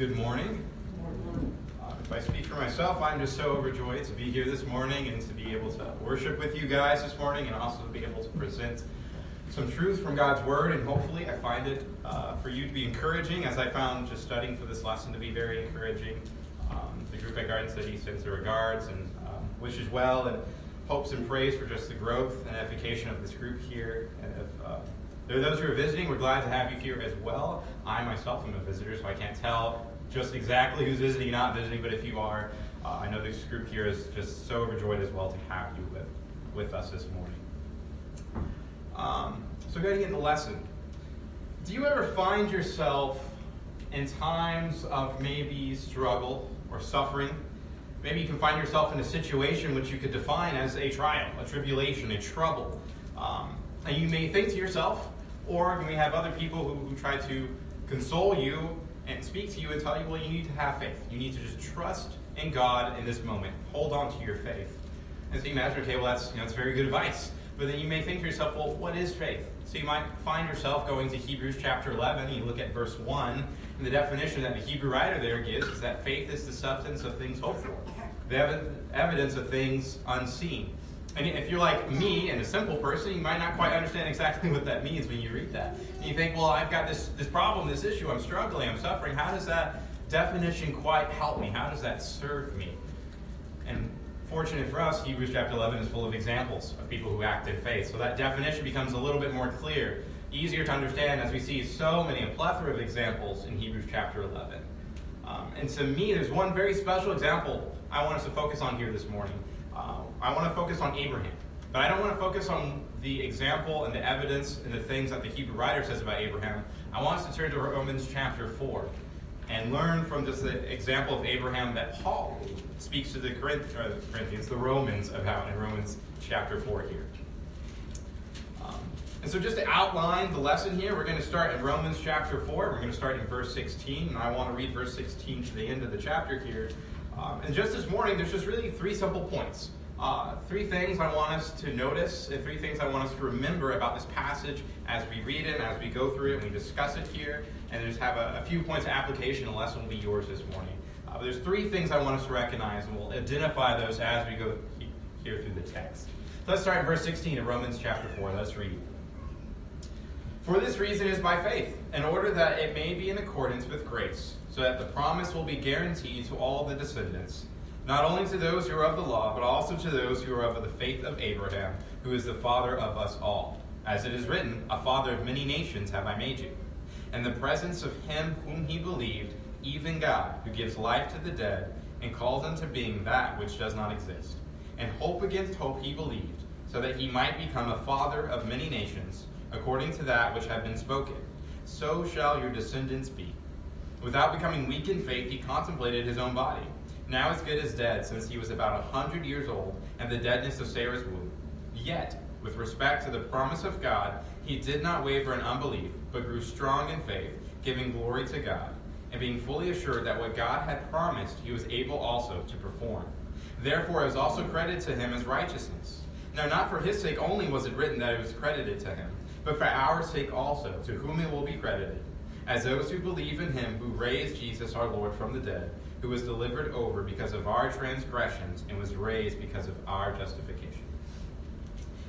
Good morning. If I speak for myself, I'm just so overjoyed to be here this morning and to be able to worship with you guys this morning and also to be able to present some truth from God's Word, and hopefully I find it for you to be encouraging, as I found just studying for this lesson to be very encouraging. The group at Garden City sends their regards and wishes well and hopes and prays for just the growth and edification of this group here. And if there are those who are visiting, we're glad to have you here as well. I myself am a visitor, so I can't tell just exactly who's visiting and not visiting, but if you are, I know this group here is just so overjoyed as well to have you with us this morning. So getting into the lesson, do you ever find yourself in times of maybe struggle or suffering? Maybe you can find yourself in a situation which you could define as a trial, a tribulation, a trouble. And you may think to yourself, or you may have other people who try to console you and speak to you and tell you, well, you need to have faith. You need to just trust in God in this moment. Hold on to your faith. And so you imagine, okay, well, that's very good advice. But then you may think to yourself, well, what is faith? So you might find yourself going to Hebrews chapter 11, and you look at verse 1, and the definition that the Hebrew writer there gives is that faith is the substance of things hoped for, the evidence of things unseen. And if you're like me and a simple person, you might not quite understand exactly what that means when you read that. And you think, well, I've got this problem, this issue, I'm struggling, I'm suffering. How does that definition quite help me? How does that serve me? And fortunately for us, Hebrews chapter 11 is full of examples of people who act in faith. So that definition becomes a little bit more clear, easier to understand, as we see so many, a plethora of examples in Hebrews chapter 11. And to me, there's one very special example I want us to focus on here this morning. I want to focus on Abraham, but I don't want to focus on the example and the evidence and the things that the Hebrew writer says about Abraham. I want us to turn to Romans chapter 4 and learn from just the example of Abraham that Paul speaks to the Romans about in Romans chapter 4 here. And so just to outline the lesson here, we're going to start in Romans chapter 4. We're going to start in verse 16, and I want to read verse 16 to the end of the chapter here. And just this morning, there's just really three simple points. Three things I want us to notice, and three things I want us to remember about this passage as we read it, and as we go through it, and we discuss it here, and just have a few points of application, and the lesson will be yours this morning. But there's three things I want us to recognize, and we'll identify those as we go here through the text. So let's start in verse 16 of Romans chapter 4. Let's read. For this reason is by faith, in order that it may be in accordance with grace, so that the promise will be guaranteed to all the descendants, not only to those who are of the law, but also to those who are of the faith of Abraham, who is the father of us all. As it is written, a father of many nations have I made you. In the presence of him whom he believed, even God, who gives life to the dead, and calls into being that which does not exist. And hope against hope he believed, so that he might become a father of many nations, according to that which had been spoken. So shall your descendants be. Without becoming weak in faith, he contemplated his own body, now as good as dead, since he was about 100 years old, and the deadness of Sarah's womb. Yet, with respect to the promise of God, he did not waver in unbelief, but grew strong in faith, giving glory to God, and being fully assured that what God had promised, he was able also to perform. Therefore, it was also credited to him as righteousness. Now, not for his sake only was it written that it was credited to him, but for our sake also, to whom it will be credited, as those who believe in him who raised Jesus our Lord from the dead, who was delivered over because of our transgressions and was raised because of our justification.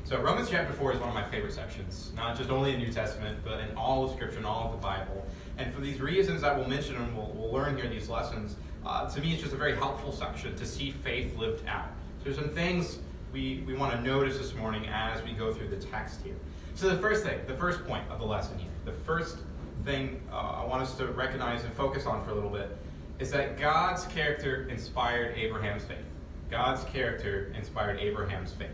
So Romans chapter 4 is one of my favorite sections, not just only in the New Testament, but in all of Scripture and all of the Bible. And for these reasons that we'll mention and we'll learn here in these lessons, to me it's just a very helpful section to see faith lived out. So there's some things we want to notice this morning as we go through the text here. So the first point of the lesson here, the first thing I want us to recognize and focus on for a little bit is that God's character inspired Abraham's faith. God's character inspired Abraham's faith.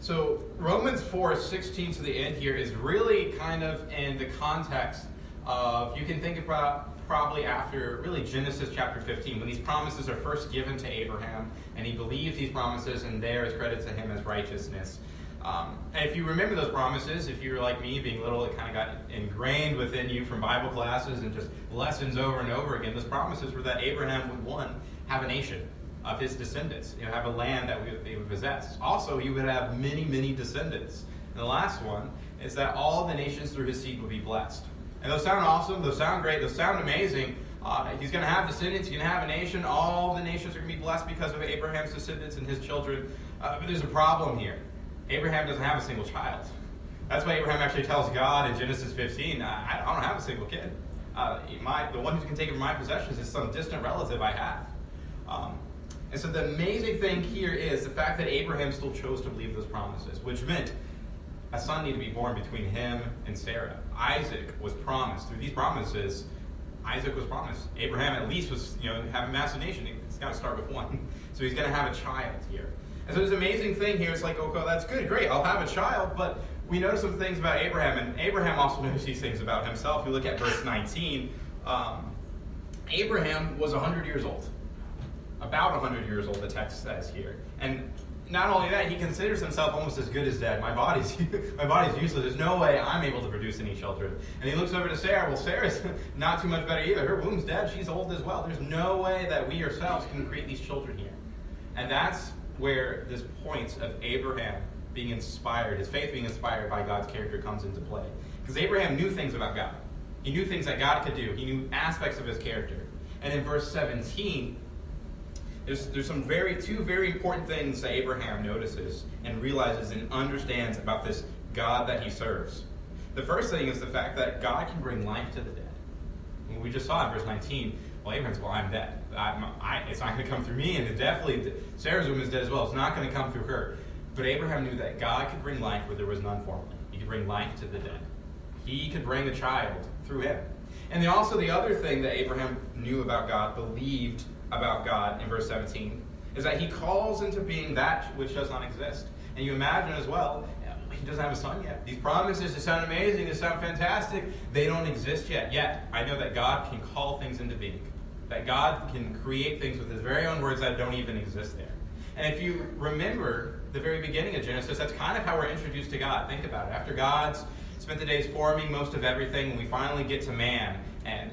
So Romans 4:16 to the end here is really kind of in the context of, you can think about probably after really Genesis chapter 15, when these promises are first given to Abraham, and he believes these promises, and there is credit to him as righteousness. And if you remember those promises, if you were like me being little, it kind of got ingrained within you from Bible classes and just lessons over and over again. Those promises were that Abraham would, one, have a nation of his descendants, you know, have a land that they would possess. Also, he would have many, many descendants. And the last one is that all the nations through his seed would be blessed. And those sound awesome, those sound great, those sound amazing, He's going to have descendants. He's going to have a nation. All the nations are going to be blessed because of Abraham's descendants and his children. But there's a problem here. Abraham doesn't have a single child. That's why Abraham actually tells God in Genesis 15, I don't have a single kid. The one who can take over my possessions is some distant relative I have. And so the amazing thing here is the fact that Abraham still chose to believe those promises, which meant a son needed to be born between him and Sarah. Isaac was promised. Through these promises, Isaac was promised. Abraham at least was, have a massive nation. It's got to start with one. So he's going to have a child here. And so this amazing thing here is like, okay, that's good, great, I'll have a child, but we notice some things about Abraham, and Abraham also knows these things about himself. You look at verse 19, Abraham was 100 years old, about 100 years old, the text says here. And not only that, he considers himself almost as good as dead. My body's useless. There's no way I'm able to produce any children. And he looks over to Sarah. Well, Sarah's not too much better either. Her womb's dead. She's old as well. There's no way that we ourselves can create these children here. And that's where this point of Abraham being inspired, his faith being inspired by God's character, comes into play. Because Abraham knew things about God. He knew things that God could do. He knew aspects of his character. And in verse 17, there's some two very important things that Abraham notices and realizes and understands about this God that he serves. The first thing is the fact that God can bring life to the dead. And we just saw in verse 19, well, Abraham says, well, I'm dead. It's not going to come through me, and definitely Sarah's woman is dead as well. It's not going to come through her. But Abraham knew that God could bring life where there was none formerly. He could bring life to the dead. He could bring a child through him. And then also the other thing that Abraham knew about God, believed about God in verse 17, is that he calls into being that which does not exist. And you imagine as well, he doesn't have a son yet. These promises, they sound amazing, they sound fantastic. They don't exist yet. Yet, I know that God can call things into being. That God can create things with his very own words that don't even exist there. And if you remember the very beginning of Genesis, that's kind of how we're introduced to God. Think about it. After God's spent the days forming most of everything, and we finally get to man, and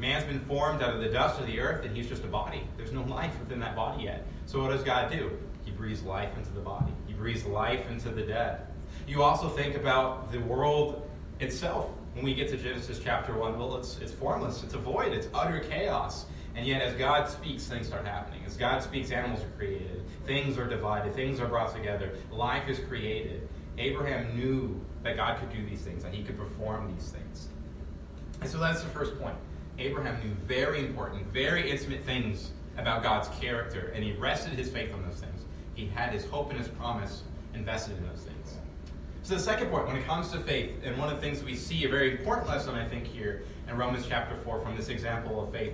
man's been formed out of the dust of the earth, and he's just a body. There's no life within that body yet. So what does God do? He breathes life into the body. He breathes life into the dead. You also think about the world itself. When we get to Genesis chapter 1, well, it's formless. It's a void. It's utter chaos. And yet, as God speaks, things start happening. As God speaks, animals are created. Things are divided. Things are brought together. Life is created. Abraham knew that God could do these things, that he could perform these things. And so that's the first point. Abraham knew very important, very intimate things about God's character, and he rested his faith on those things. He had his hope and his promise invested in those things. So the second point, when it comes to faith, and one of the things we see, a very important lesson, I think, here in Romans chapter 4 from this example of faith,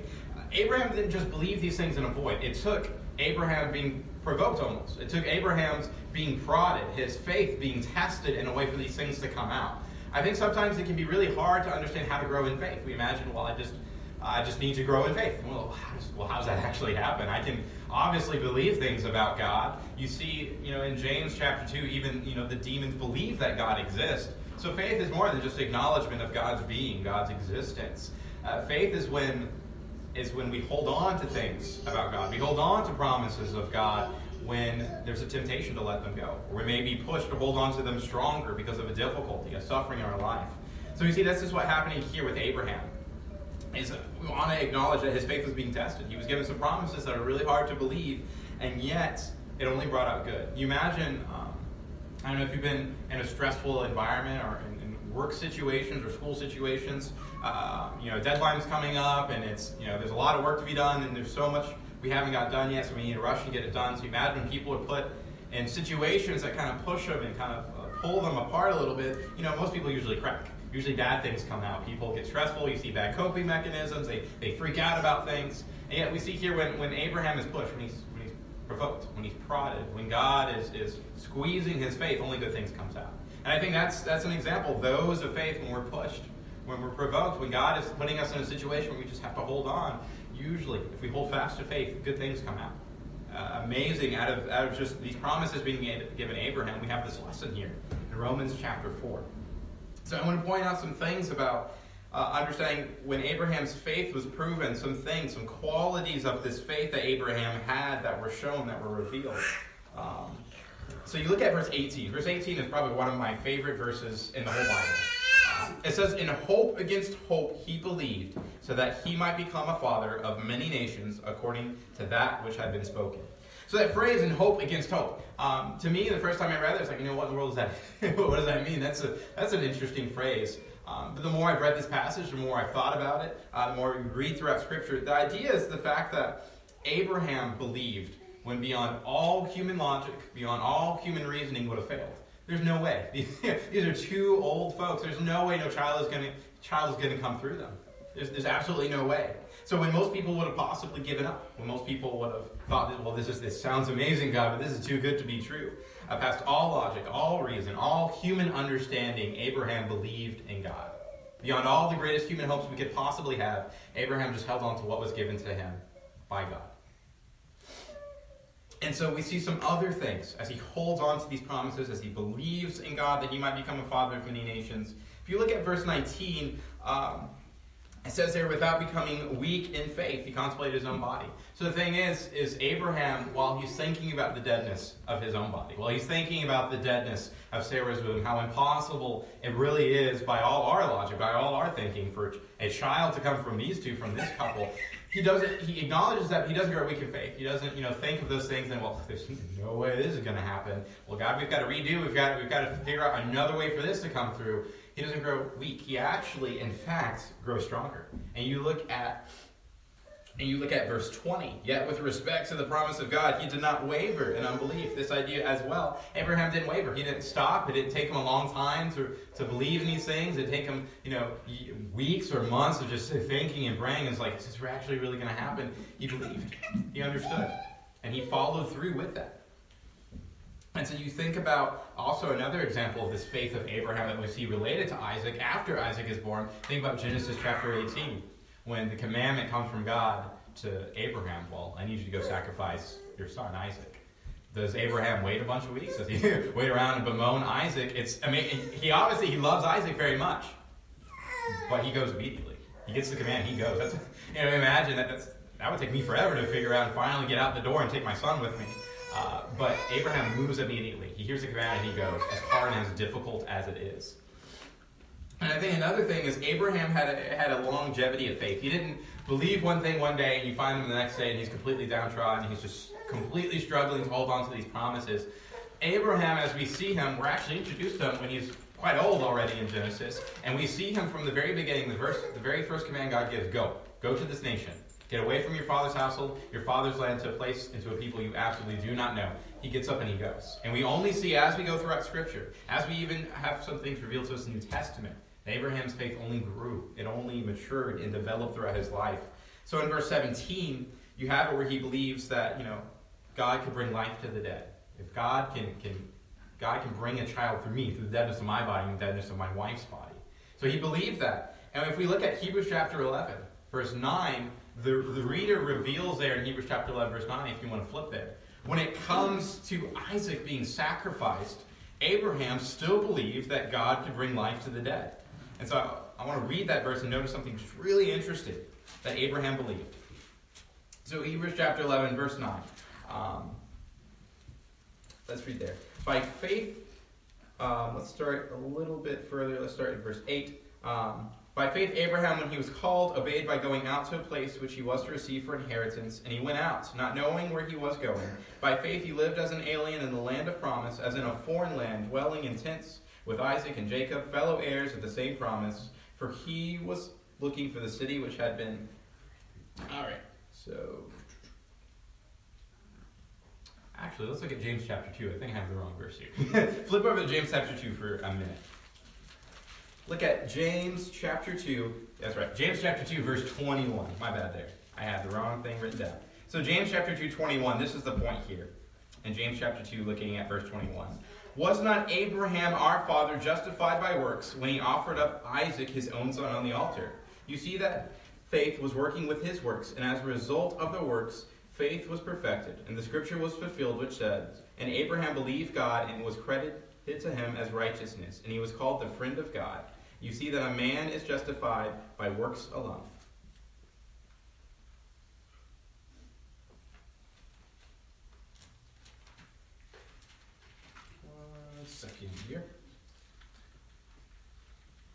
Abraham didn't just believe these things in a void. It took Abraham being provoked almost. It took Abraham's being prodded, his faith being tested in a way for these things to come out. I think sometimes it can be really hard to understand how to grow in faith. We imagine, well, I just need to grow in faith. Well, how does that actually happen? I can obviously believe things about God. You see, in James chapter 2, even, the demons believe that God exists. So faith is more than just acknowledgement of God's being, God's existence. Faith is when we hold on to things about God. We hold on to promises of God when there's a temptation to let them go. Or we may be pushed to hold on to them stronger because of a difficulty, a suffering in our life. So you see, this is what's happening here with Abraham. We want to acknowledge that his faith was being tested. He was given some promises that are really hard to believe, and yet it only brought out good. You imagine, I don't know if you've been in a stressful environment or in work situations or school situations, deadline's coming up, and it's, there's a lot of work to be done, and there's so much we haven't got done yet, so we need to rush and get it done. So imagine when people are put in situations that kind of push them and kind of pull them apart a little bit. Most people usually crack. Usually bad things come out. People get stressful. You see bad coping mechanisms. They freak out about things. And yet we see here when Abraham is pushed, when he's provoked, when he's prodded, when God is squeezing his faith, only good things comes out. And I think that's an example. Those of faith, when we're pushed, when we're provoked, when God is putting us in a situation where we just have to hold on, usually if we hold fast to faith, good things come out. Amazing, out of just these promises being given Abraham, we have this lesson here in Romans chapter 4. So I want to point out some things about understanding when Abraham's faith was proven, some qualities of this faith that Abraham had that were shown, that were revealed. So you look at verse 18. Verse 18 is probably one of my favorite verses in the whole Bible. It says, in hope against hope he believed, so that he might become a father of many nations according to that which had been spoken. So that phrase, in hope against hope, to me, the first time I read it, I was like, you know, what in the world is that? What does that mean? That's an interesting phrase. But the more I've read this passage, the more I've thought about it, the more we read throughout Scripture, the idea is the fact that Abraham believed when beyond all human logic, beyond all human reasoning would have failed. There's no way. These are two old folks. There's no way no child is going to come through them. There's absolutely no way. So when most people would have possibly given up, when most people would have thought that, well, this sounds amazing, God, but this is too good to be true. Past all logic, all reason, all human understanding, Abraham believed in God. Beyond all the greatest human hopes we could possibly have, Abraham just held on to what was given to him by God. And so we see some other things as he holds on to these promises, as he believes in God that he might become a father of many nations. If you look at verse 19, it says there, without becoming weak in faith, he contemplated his own body. So the thing is Abraham, while he's thinking about the deadness of his own body, while he's thinking about the deadness of Sarah's womb, how impossible it really is by all our logic, by all our thinking, for a child to come from these two, from this couple, he acknowledges that he doesn't grow weak in faith. He doesn't, think of those things and, well, there's no way this is going to happen. Well, God, we've got to figure out another way for this to come through. He doesn't grow weak. He actually, in fact, grows stronger. And you look at verse 20. Yet with respect to the promise of God, he did not waver in unbelief. This idea as well. Abraham didn't waver. He didn't stop. It didn't take him a long time to believe in these things. It didn't take him, weeks or months of just thinking and praying. It's like, is this actually really going to happen? He believed. He understood. And he followed through with that. And so you think about also another example of this faith of Abraham that we see related to Isaac after Isaac is born. Think about Genesis chapter 18, when the commandment comes from God to Abraham, well, I need you to go sacrifice your son, Isaac. Does Abraham wait a bunch of weeks? Does he wait around and bemoan Isaac? He loves Isaac very much, but he goes immediately. He gets the command, he goes. That's, imagine that would take me forever to figure out and finally get out the door and take my son with me. But Abraham moves immediately. He hears the command and he goes, as hard and as difficult as it is. And I think another thing is Abraham had a longevity of faith. He didn't believe one thing one day and you find him the next day and he's completely downtrodden. He's just completely struggling to hold on to these promises. Abraham, as we see him, we're actually introduced to him when he's quite old already in Genesis. And we see him from the very beginning, the very first command God gives, go. Go to this nation. Get away from your father's household, your father's land, to a place, into a people you absolutely do not know. He gets up and he goes. And we only see as we go throughout Scripture, as we even have some things revealed to us in the New Testament, that Abraham's faith only grew. It only matured and developed throughout his life. So in verse 17, you have it where he believes that, God could bring life to the dead. If God can bring a child through me, through the deadness of my body and the deadness of my wife's body. So he believed that. And if we look at Hebrews chapter 11, verse 9, The reader reveals there in Hebrews chapter 11, verse 9, if you want to flip there. When it comes to Isaac being sacrificed, Abraham still believed that God could bring life to the dead. And so I want to read that verse and notice something just really interesting that Abraham believed. So Hebrews chapter 11, verse 9. Let's read there. By faith, let's start a little bit further. Let's start in verse 8. By faith, Abraham, when he was called, obeyed by going out to a place which he was to receive for inheritance, and he went out, not knowing where he was going. By faith, he lived as an alien in the land of promise, as in a foreign land, dwelling in tents with Isaac and Jacob, fellow heirs of the same promise, for he was looking for the city which had been... All right, so... Actually, let's look at James chapter 2. I think I have the wrong verse here. Flip over to James chapter 2 for a minute. Look at James chapter 2. That's right. James chapter 2, verse 21. My bad there. I had the wrong thing written down. So James chapter 2, 21. This is the point here. In James chapter 2, looking at verse 21. Was not Abraham our father justified by works when he offered up Isaac his own son on the altar? You see that faith was working with his works, and as a result of the works, faith was perfected, and the scripture was fulfilled, which says, and Abraham believed God, and was credited to him as righteousness, and he was called the friend of God. You see that a man is justified by works alone. One second here.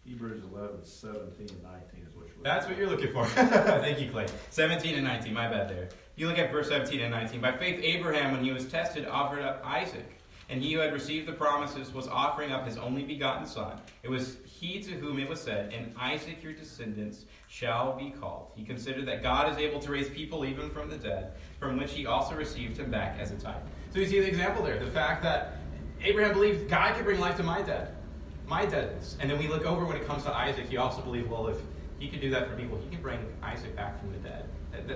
Hebrews 11, 17 and 19 is what you're looking for. That's what you're looking for. Thank you, Clay. 17 and 19, my bad there. You look at verse 17 and 19. By faith, Abraham, when he was tested, offered up Isaac. And he who had received the promises was offering up his only begotten son. It was he to whom it was said, and Isaac your descendants shall be called. He considered that God is able to raise people even from the dead, from which he also received him back as a type. So you see the example there, the fact that Abraham believed God could bring life to my deadness. And then we look over when it comes to Isaac, he also believed, well, if he could do that for people, he could bring Isaac back from the dead.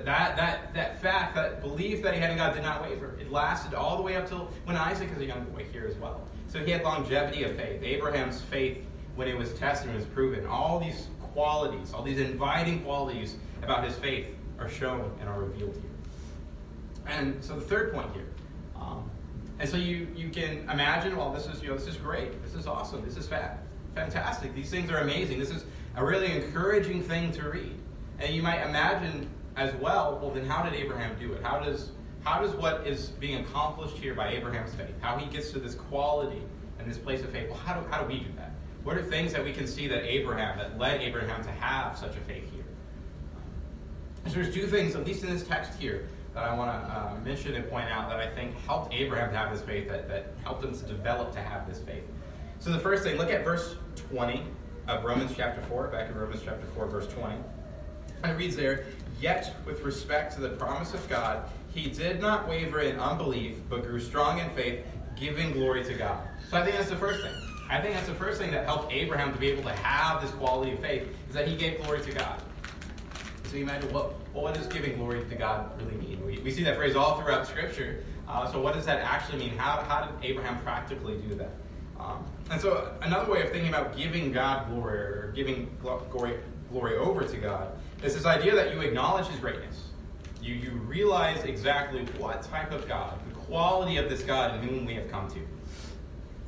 That fact, that belief that he had in God did not waver. It lasted all the way up till when Isaac is a young boy here as well. So he had longevity of faith. Abraham's faith, when it was tested and was proven, all these qualities, all these inviting qualities about his faith are shown and are revealed here. And so the third point here, and so you can imagine, well, this is, this is great, this is awesome, this is fantastic, these things are amazing, this is a really encouraging thing to read. And you might imagine as well, well, then how did Abraham do it? How does what is being accomplished here by Abraham's faith, how he gets to this quality and this place of faith, well, how do we do that? What are things that we can see that led Abraham to have such a faith here? So there's two things, at least in this text here, that I want to mention and point out that I think helped Abraham to have this faith, that helped him to develop to have this faith. So the first thing, look at verse 20 of Romans chapter 4, back in Romans chapter 4, verse 20. And it reads there, yet with respect to the promise of God, he did not waver in unbelief, but grew strong in faith, giving glory to God. So I think that's the first thing. I think that's the first thing that helped Abraham to be able to have this quality of faith, is that he gave glory to God. So you imagine, what does giving glory to God really mean? We see that phrase all throughout Scripture. So what does that actually mean? How did Abraham practically do that? And so another way of thinking about giving God glory, or giving glory over to God, is this idea that you acknowledge his greatness. You realize exactly what type of God, the quality of this God in whom we have come to.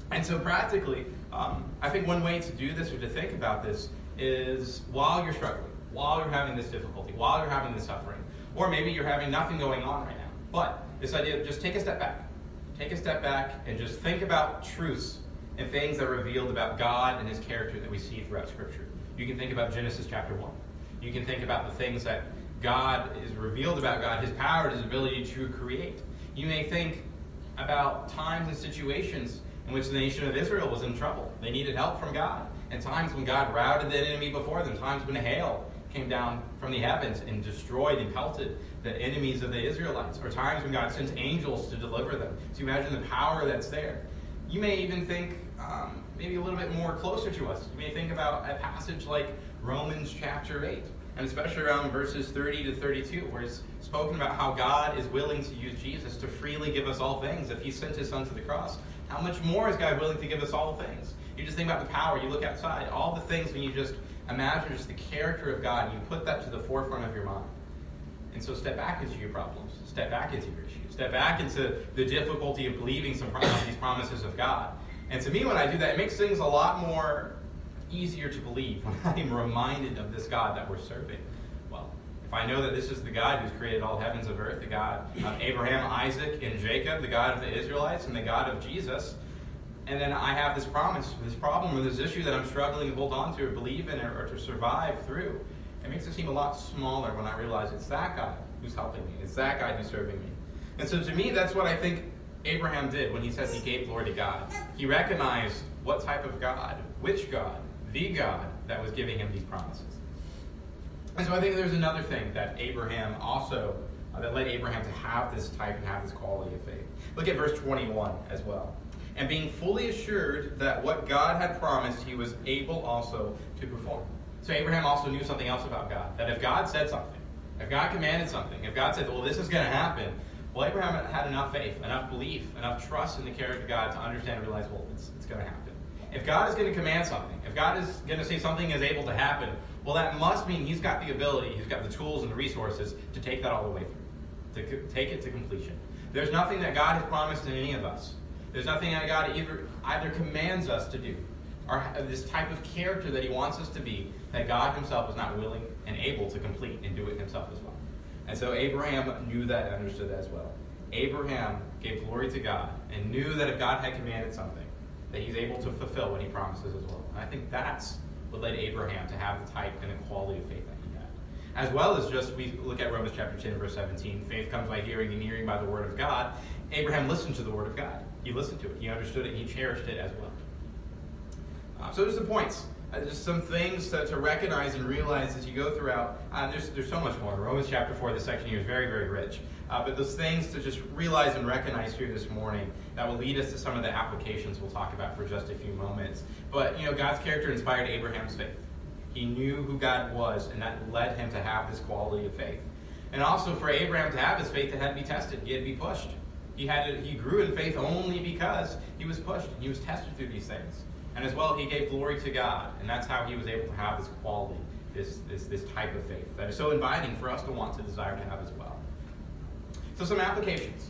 And so practically, I think one way to do this, or to think about this, is while you're struggling, while you're having this difficulty, while you're having this suffering, or maybe you're having nothing going on right now. But this idea of just take a step back. Take a step back and just think about truths and things that are revealed about God and his character that we see throughout Scripture. You can think about Genesis chapter 1. You can think about the things that God is revealed about God, his power, his ability to create. You may think about times and situations in which the nation of Israel was in trouble. They needed help from God. And times when God routed the enemy before them, times when hail came down from the heavens and destroyed and pelted the enemies of the Israelites, or times when God sent angels to deliver them. So imagine the power that's there. You may even think, maybe a little bit more closer to us, you may think about a passage like Romans chapter 8, and especially around verses 30 to 32, where it's spoken about how God is willing to use Jesus to freely give us all things. If he sent his son to the cross, how much more is God willing to give us all things? You just think about the power, you look outside, all the things, when you just imagine just the character of God, and you put that to the forefront of your mind. And so step back into your problems, step back into your issues, step back into the difficulty of believing some these promises of God. And to me, when I do that, it makes things a lot more easier to believe when I'm reminded of this God that we're serving. Well, if I know that this is the God who's created all heavens of earth, the God of Abraham, Isaac, and Jacob, the God of the Israelites, and the God of Jesus, and then I have this promise, this problem, or this issue that I'm struggling to hold on to, or believe in, or to survive through, it makes it seem a lot smaller when I realize it's that God who's helping me, it's that God who's serving me. And so to me, that's what I think Abraham did when he says he gave glory to God. He recognized what type of God, which God, the God that was giving him these promises. And so I think there's another thing that Abraham also, that led Abraham to have this type and have this quality of faith. Look at verse 21 as well. And being fully assured that what God had promised, he was able also to perform. So Abraham also knew something else about God, that if God said something, if God commanded something, if God said, well, this is going to happen, well, Abraham had enough faith, enough belief, enough trust in the character of God to understand and realize, well, it's going to happen. If God is going to command something, if God is going to say something is able to happen, well, that must mean he's got the ability, he's got the tools and the resources to take that all the way through, to take it to completion. There's nothing that God has promised to any of us. There's nothing that God either commands us to do, or this type of character that he wants us to be, that God himself is not willing and able to complete and do it himself as well. And so Abraham knew that and understood that as well. Abraham gave glory to God and knew that if God had commanded something, that he's able to fulfill what he promises as well. And I think that's what led Abraham to have the type and the quality of faith that he had. As well as just, we look at Romans chapter 10, verse 17, faith comes by hearing and hearing by the word of God. Abraham listened to the word of God. He listened to it. He understood it. He cherished it as well. So there's some points. Just some things to recognize and realize as you go throughout. There's so much more. Romans chapter 4, this section here is very, very rich. But those things to just realize and recognize here this morning that will lead us to some of the applications we'll talk about for just a few moments. But, you know, God's character inspired Abraham's faith. He knew who God was, and that led him to have this quality of faith. And also for Abraham to have his faith, it had to be tested. He had to be pushed. He grew in faith only because he was pushed. He was tested through these things. And as well, he gave glory to God, and that's how he was able to have this quality, this type of faith that is so inviting for us to want to desire to have as well. So some applications.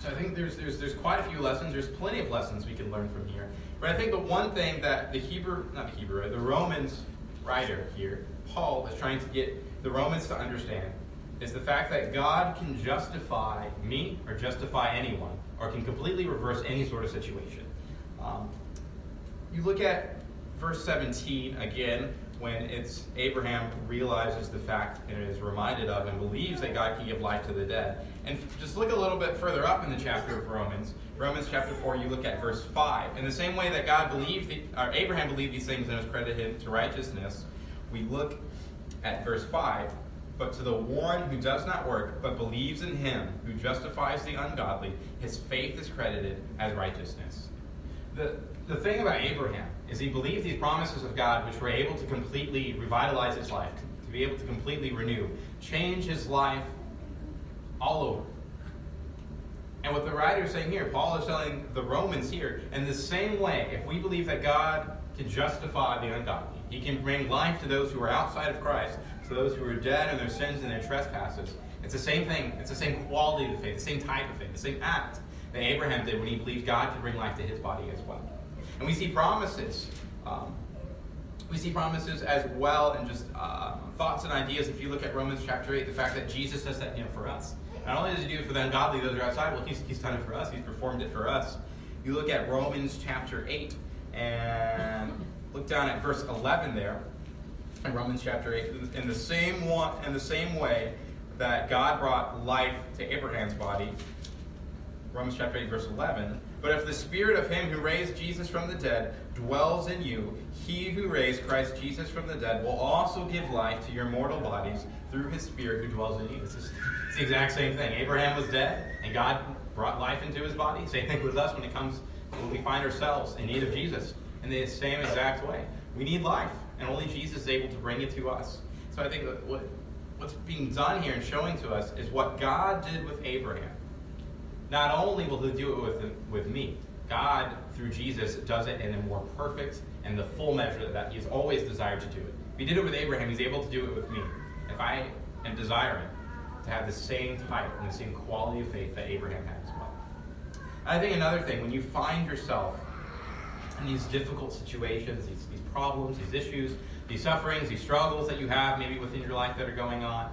So I think there's quite a few lessons. There's plenty of lessons we can learn from here. But I think the one thing that the Romans writer here, Paul, is trying to get the Romans to understand is the fact that God can justify me or justify anyone or can completely reverse any sort of situation. You look at verse 17 again when it's Abraham realizes the fact and is reminded of and believes that God can give life to the dead. And just look a little bit further up in the chapter of Romans. Romans chapter 4, you look at verse 5. In the same way that God believed, or Abraham believed these things and was credited to righteousness, we look at verse 5. But to the one who does not work, but believes in him who justifies the ungodly, his faith is credited as righteousness. The thing about Abraham is he believed these promises of God which were able to completely revitalize his life, to be able to completely renew, change his life all over. And what the writer is saying here, Paul is telling the Romans here, in the same way, if we believe that God can justify the ungodly, he can bring life to those who are outside of Christ, to those who are dead in their sins and their trespasses, it's the same thing, it's the same quality of faith, the same type of faith, the same act that Abraham did when he believed God could bring life to his body as well. And we see promises. We see promises as well and just thoughts and ideas. If you look at Romans chapter 8, the fact that Jesus does that for us. Not only does he do it for the ungodly, those who are outside, well, he's done it for us. He's performed it for us. You look at Romans chapter 8 and look down at verse 11 there. In Romans chapter 8, in the same way that God brought life to Abraham's body, Romans chapter 8, verse 11, but if the spirit of him who raised Jesus from the dead dwells in you, he who raised Christ Jesus from the dead will also give life to your mortal bodies through his spirit who dwells in you. It's the exact same thing. Abraham was dead, and God brought life into his body. Same thing with us when it comes when we find ourselves in need of Jesus in the same exact way. We need life, and only Jesus is able to bring it to us. So I think what's being done here and showing to us is what God did with Abraham. Not only will he do it with me, God, through Jesus, does it in a more perfect and the full measure that he's always desired to do it. If he did it with Abraham, he's able to do it with me. If I am desiring to have the same type and the same quality of faith that Abraham had as well. I think another thing, when you find yourself in these difficult situations, these problems, these issues, these sufferings, these struggles that you have maybe within your life that are going on,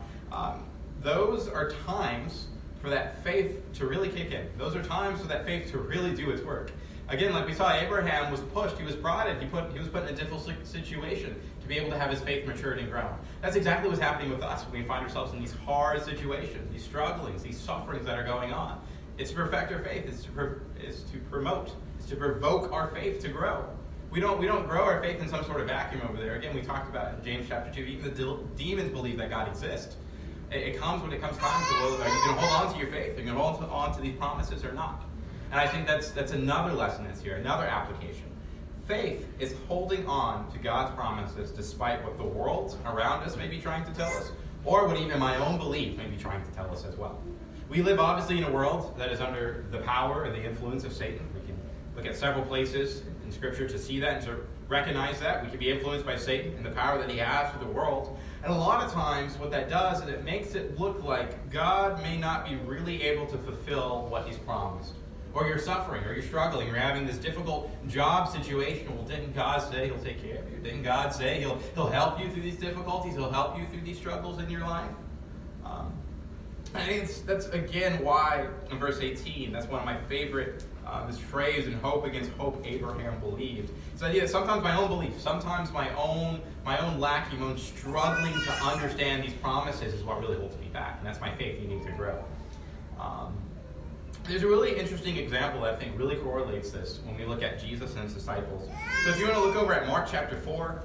those are times for that faith to really kick in. Those are times for that faith to really do its work. Again, like we saw, Abraham was pushed, he was prodded, he was put in a difficult situation to be able to have his faith matured and grown. That's exactly what's happening with us when we find ourselves in these hard situations, these strugglings, these sufferings that are going on. It's to perfect our faith, it's to provoke our faith to grow. We don't grow our faith in some sort of vacuum over there. Again, we talked about in James chapter 2, even the demons believe that God exists. It comes when it comes time to, well, are you going to hold on to your faith? Are you going to hold on to these promises or not? And I think that's another lesson that's here, another application. Faith is holding on to God's promises despite what the world around us may be trying to tell us, or what even my own belief may be trying to tell us as well. We live, obviously, in a world that is under the power and the influence of Satan. We can look at several places in Scripture to see that and to recognize that. We can be influenced by Satan and the power that he has for the world. And a lot of times what that does is it makes it look like God may not be really able to fulfill what he's promised. Or you're suffering, or you're struggling, or you're having this difficult job situation. Well, didn't God say he'll take care of you? Didn't God say he'll help you through these difficulties? He'll help you through these struggles in your life? I think that's, again, why in verse 18, that's one of my favorite this phrase, in hope against hope Abraham believed. This idea that sometimes my own belief, sometimes my own lacking, my own struggling to understand these promises is what really holds me back, and that's my faith needing to grow. There's a really interesting example that I think really correlates this when we look at Jesus and his disciples. So if you want to look over at Mark chapter 4,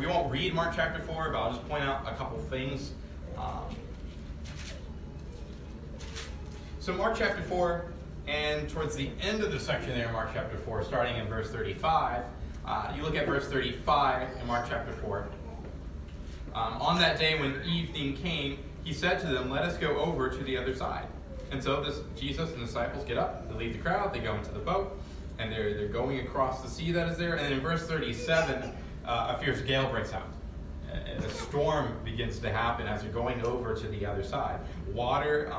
we won't read Mark chapter 4, but I'll just point out a couple things. So Mark chapter 4, and towards the end of the section there, Mark chapter 4, starting in verse 35, you look at verse 35 in Mark chapter 4. On that day when evening came, he said to them, "Let us go over to the other side." And so Jesus and the disciples get up, they leave the crowd, they go into the boat, and they're going across the sea that is there. And then in verse 37, a fierce gale breaks out. And a storm begins to happen as they're going over to the other side. Water,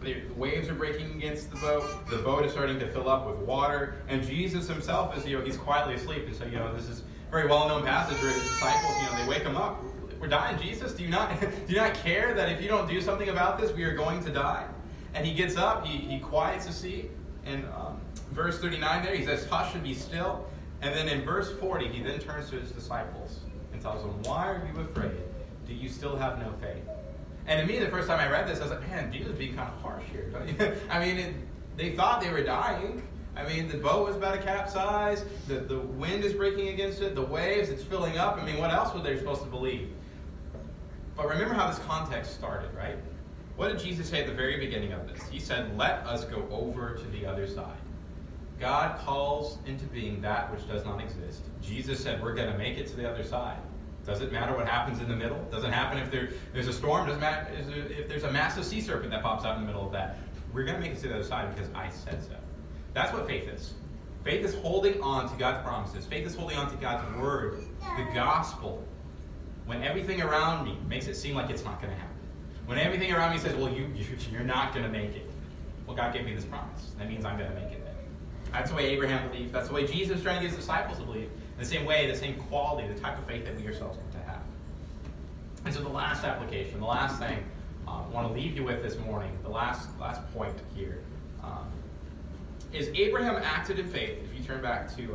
the waves are breaking against the boat. The boat is starting to fill up with water. And Jesus himself is, he's quietly asleep. And so, this is a very well-known passage where his disciples, they wake him up. "We're dying, Jesus. Do you not care that if you don't do something about this, we are going to die?" And he gets up, he quiets the sea, and verse 39 there, he says, "Hush and be still." And then in verse 40, he then turns to his disciples and tells them, "Why are you afraid? Do you still have no faith?" And to me, the first time I read this, I was like, man, Jesus is being kind of harsh here. Don't you? I mean, they thought they were dying. I mean, the boat was about to capsize, the wind is breaking against it, the waves, it's filling up. I mean, what else were they supposed to believe? But remember how this context started, right? What did Jesus say at the very beginning of this? He said, "Let us go over to the other side." God calls into being that which does not exist. Jesus said, we're going to make it to the other side. Doesn't matter what happens in the middle. Doesn't happen if there's a storm. Doesn't matter if there's a massive sea serpent that pops out in the middle of that. We're going to make it to the other side because I said so. That's what faith is. Faith is holding on to God's promises. Faith is holding on to God's word, the gospel. When everything around me makes it seem like it's not going to happen. When everything around me says, well, you're not going to make it. Well, God gave me this promise. That means I'm going to make it. That's the way Abraham believed. That's the way Jesus is trying to get his disciples to believe. The same way, the same quality, the type of faith that we ourselves need to have. And so the last application, the last thing I want to leave you with this morning, the last point here, is Abraham acted in faith. If you turn back to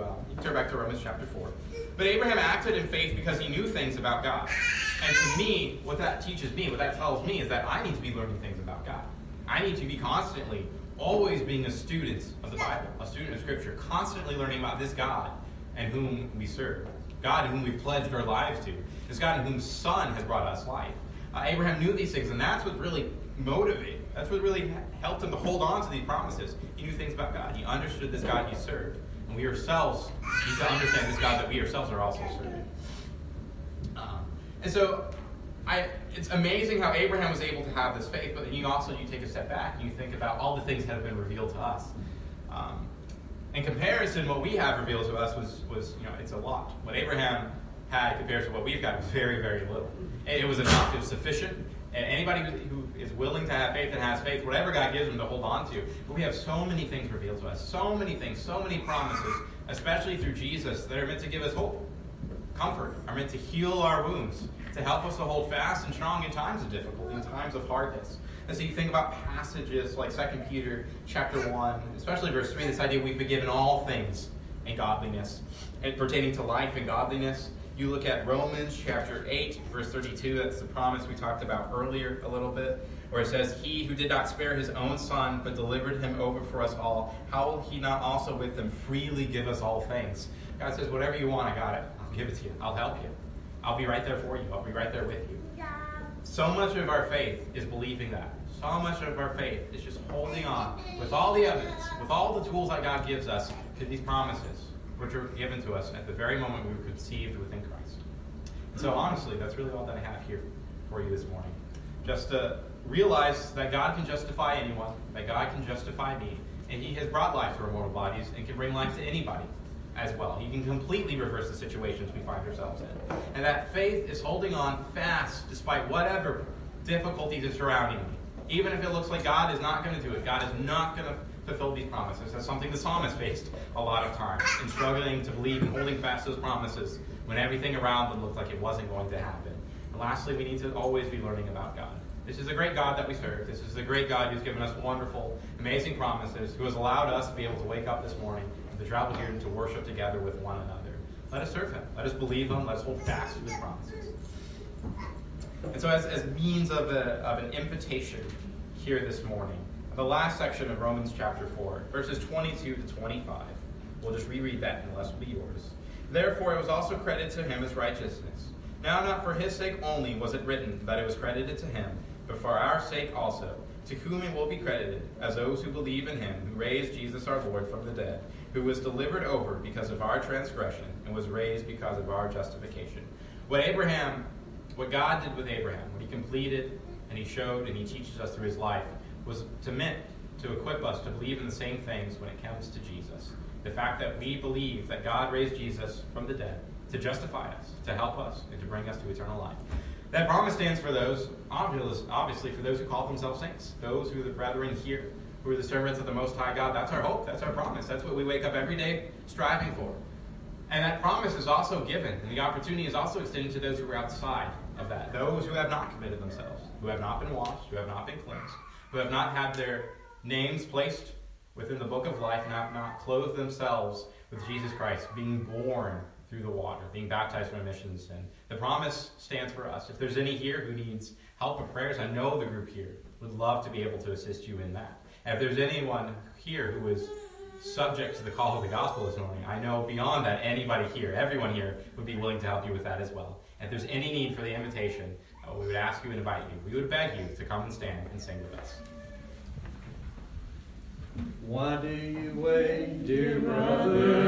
Romans chapter 4. But Abraham acted in faith because he knew things about God. And to me, what that teaches me, what that tells me, is that I need to be learning things about God. I need to be constantly, always being a student of the Bible, a student of Scripture, constantly learning about this God and whom we serve, God in whom we've pledged our lives to, this God in whom Son has brought us life. Abraham knew these things, and that's what really motivated. That's what really helped him to hold on to these promises. He knew things about God. He understood this God he served. And we ourselves need to understand this God that we ourselves are also serving. And so it's amazing how Abraham was able to have this faith, but then you take a step back and you think about all the things that have been revealed to us. In comparison, what we have revealed to us was it's a lot. What Abraham had compared to what we've got was very, very little. It was enough. It was sufficient. And anybody who is willing to have faith and has faith, whatever God gives them to hold on to. But we have so many things revealed to us, so many things, so many promises, especially through Jesus, that are meant to give us hope, comfort, are meant to heal our wounds, to help us to hold fast and strong in times of difficulty, in times of hardness. And so you think about passages like 2 Peter chapter 1, especially verse 3, this idea we've been given all things in godliness, and pertaining to life and godliness. You look at Romans chapter 8, verse 32, that's the promise we talked about earlier a little bit, where it says, "He who did not spare his own son, but delivered him over for us all, how will he not also with him freely give us all things?" God says, whatever you want, I got it. I'll give it to you. I'll help you. I'll be right there for you. I'll be right there with you. So much of our faith is believing that. So much of our faith is just holding on with all the evidence, with all the tools that God gives us to these promises, which were given to us at the very moment we were conceived within Christ. And so honestly, that's really all that I have here for you this morning. Just to realize that God can justify anyone, that God can justify me, and he has brought life to our mortal bodies and can bring life to anybody as well. He can completely reverse the situations we find ourselves in. And that faith is holding on fast despite whatever difficulties are surrounding me. Even if it looks like God is not going to do it, God is not going to fulfill these promises. That's something the psalmist faced a lot of times, in struggling to believe and holding fast those promises when everything around them looked like it wasn't going to happen. And lastly, we need to always be learning about God. This is the great God that we serve. This is the great God who's given us wonderful, amazing promises, who has allowed us to be able to wake up this morning and to travel here and to worship together with one another. Let us serve him. Let us believe him. Let us hold fast to his promises. And so as means of an invitation here this morning, the last section of Romans chapter 4, verses 22 to 25. We'll just reread that, and the last will be yours. Therefore, it was also credited to him as righteousness. Now, not for his sake only was it written that it was credited to him, but for our sake also, to whom it will be credited, as those who believe in him who raised Jesus our Lord from the dead, who was delivered over because of our transgression and was raised because of our justification. What God did with Abraham, what he completed and he showed and he teaches us through his life, was meant to equip us to believe in the same things when it comes to Jesus. The fact that we believe that God raised Jesus from the dead to justify us, to help us, and to bring us to eternal life. That promise stands for those, obviously, for those who call themselves saints, those who are the brethren here, who are the servants of the Most High God. That's our hope. That's our promise. That's what we wake up every day striving for. And that promise is also given, and the opportunity is also extended to those who are outside of that, those who have not committed themselves, who have not been washed, who have not been cleansed, who have not had their names placed within the book of life, and have not clothed themselves with Jesus Christ, being born through the water, being baptized for remission of sin. The promise stands for us. If there's any here who needs help or prayers, I know the group here would love to be able to assist you in that. And if there's anyone here who is subject to the call of the gospel this morning, I know beyond that anybody here, everyone here, would be willing to help you with that as well. And if there's any need for the invitation, we would ask you and invite you. We would beg you to come and stand and sing with us. Why do you wait, dear brother?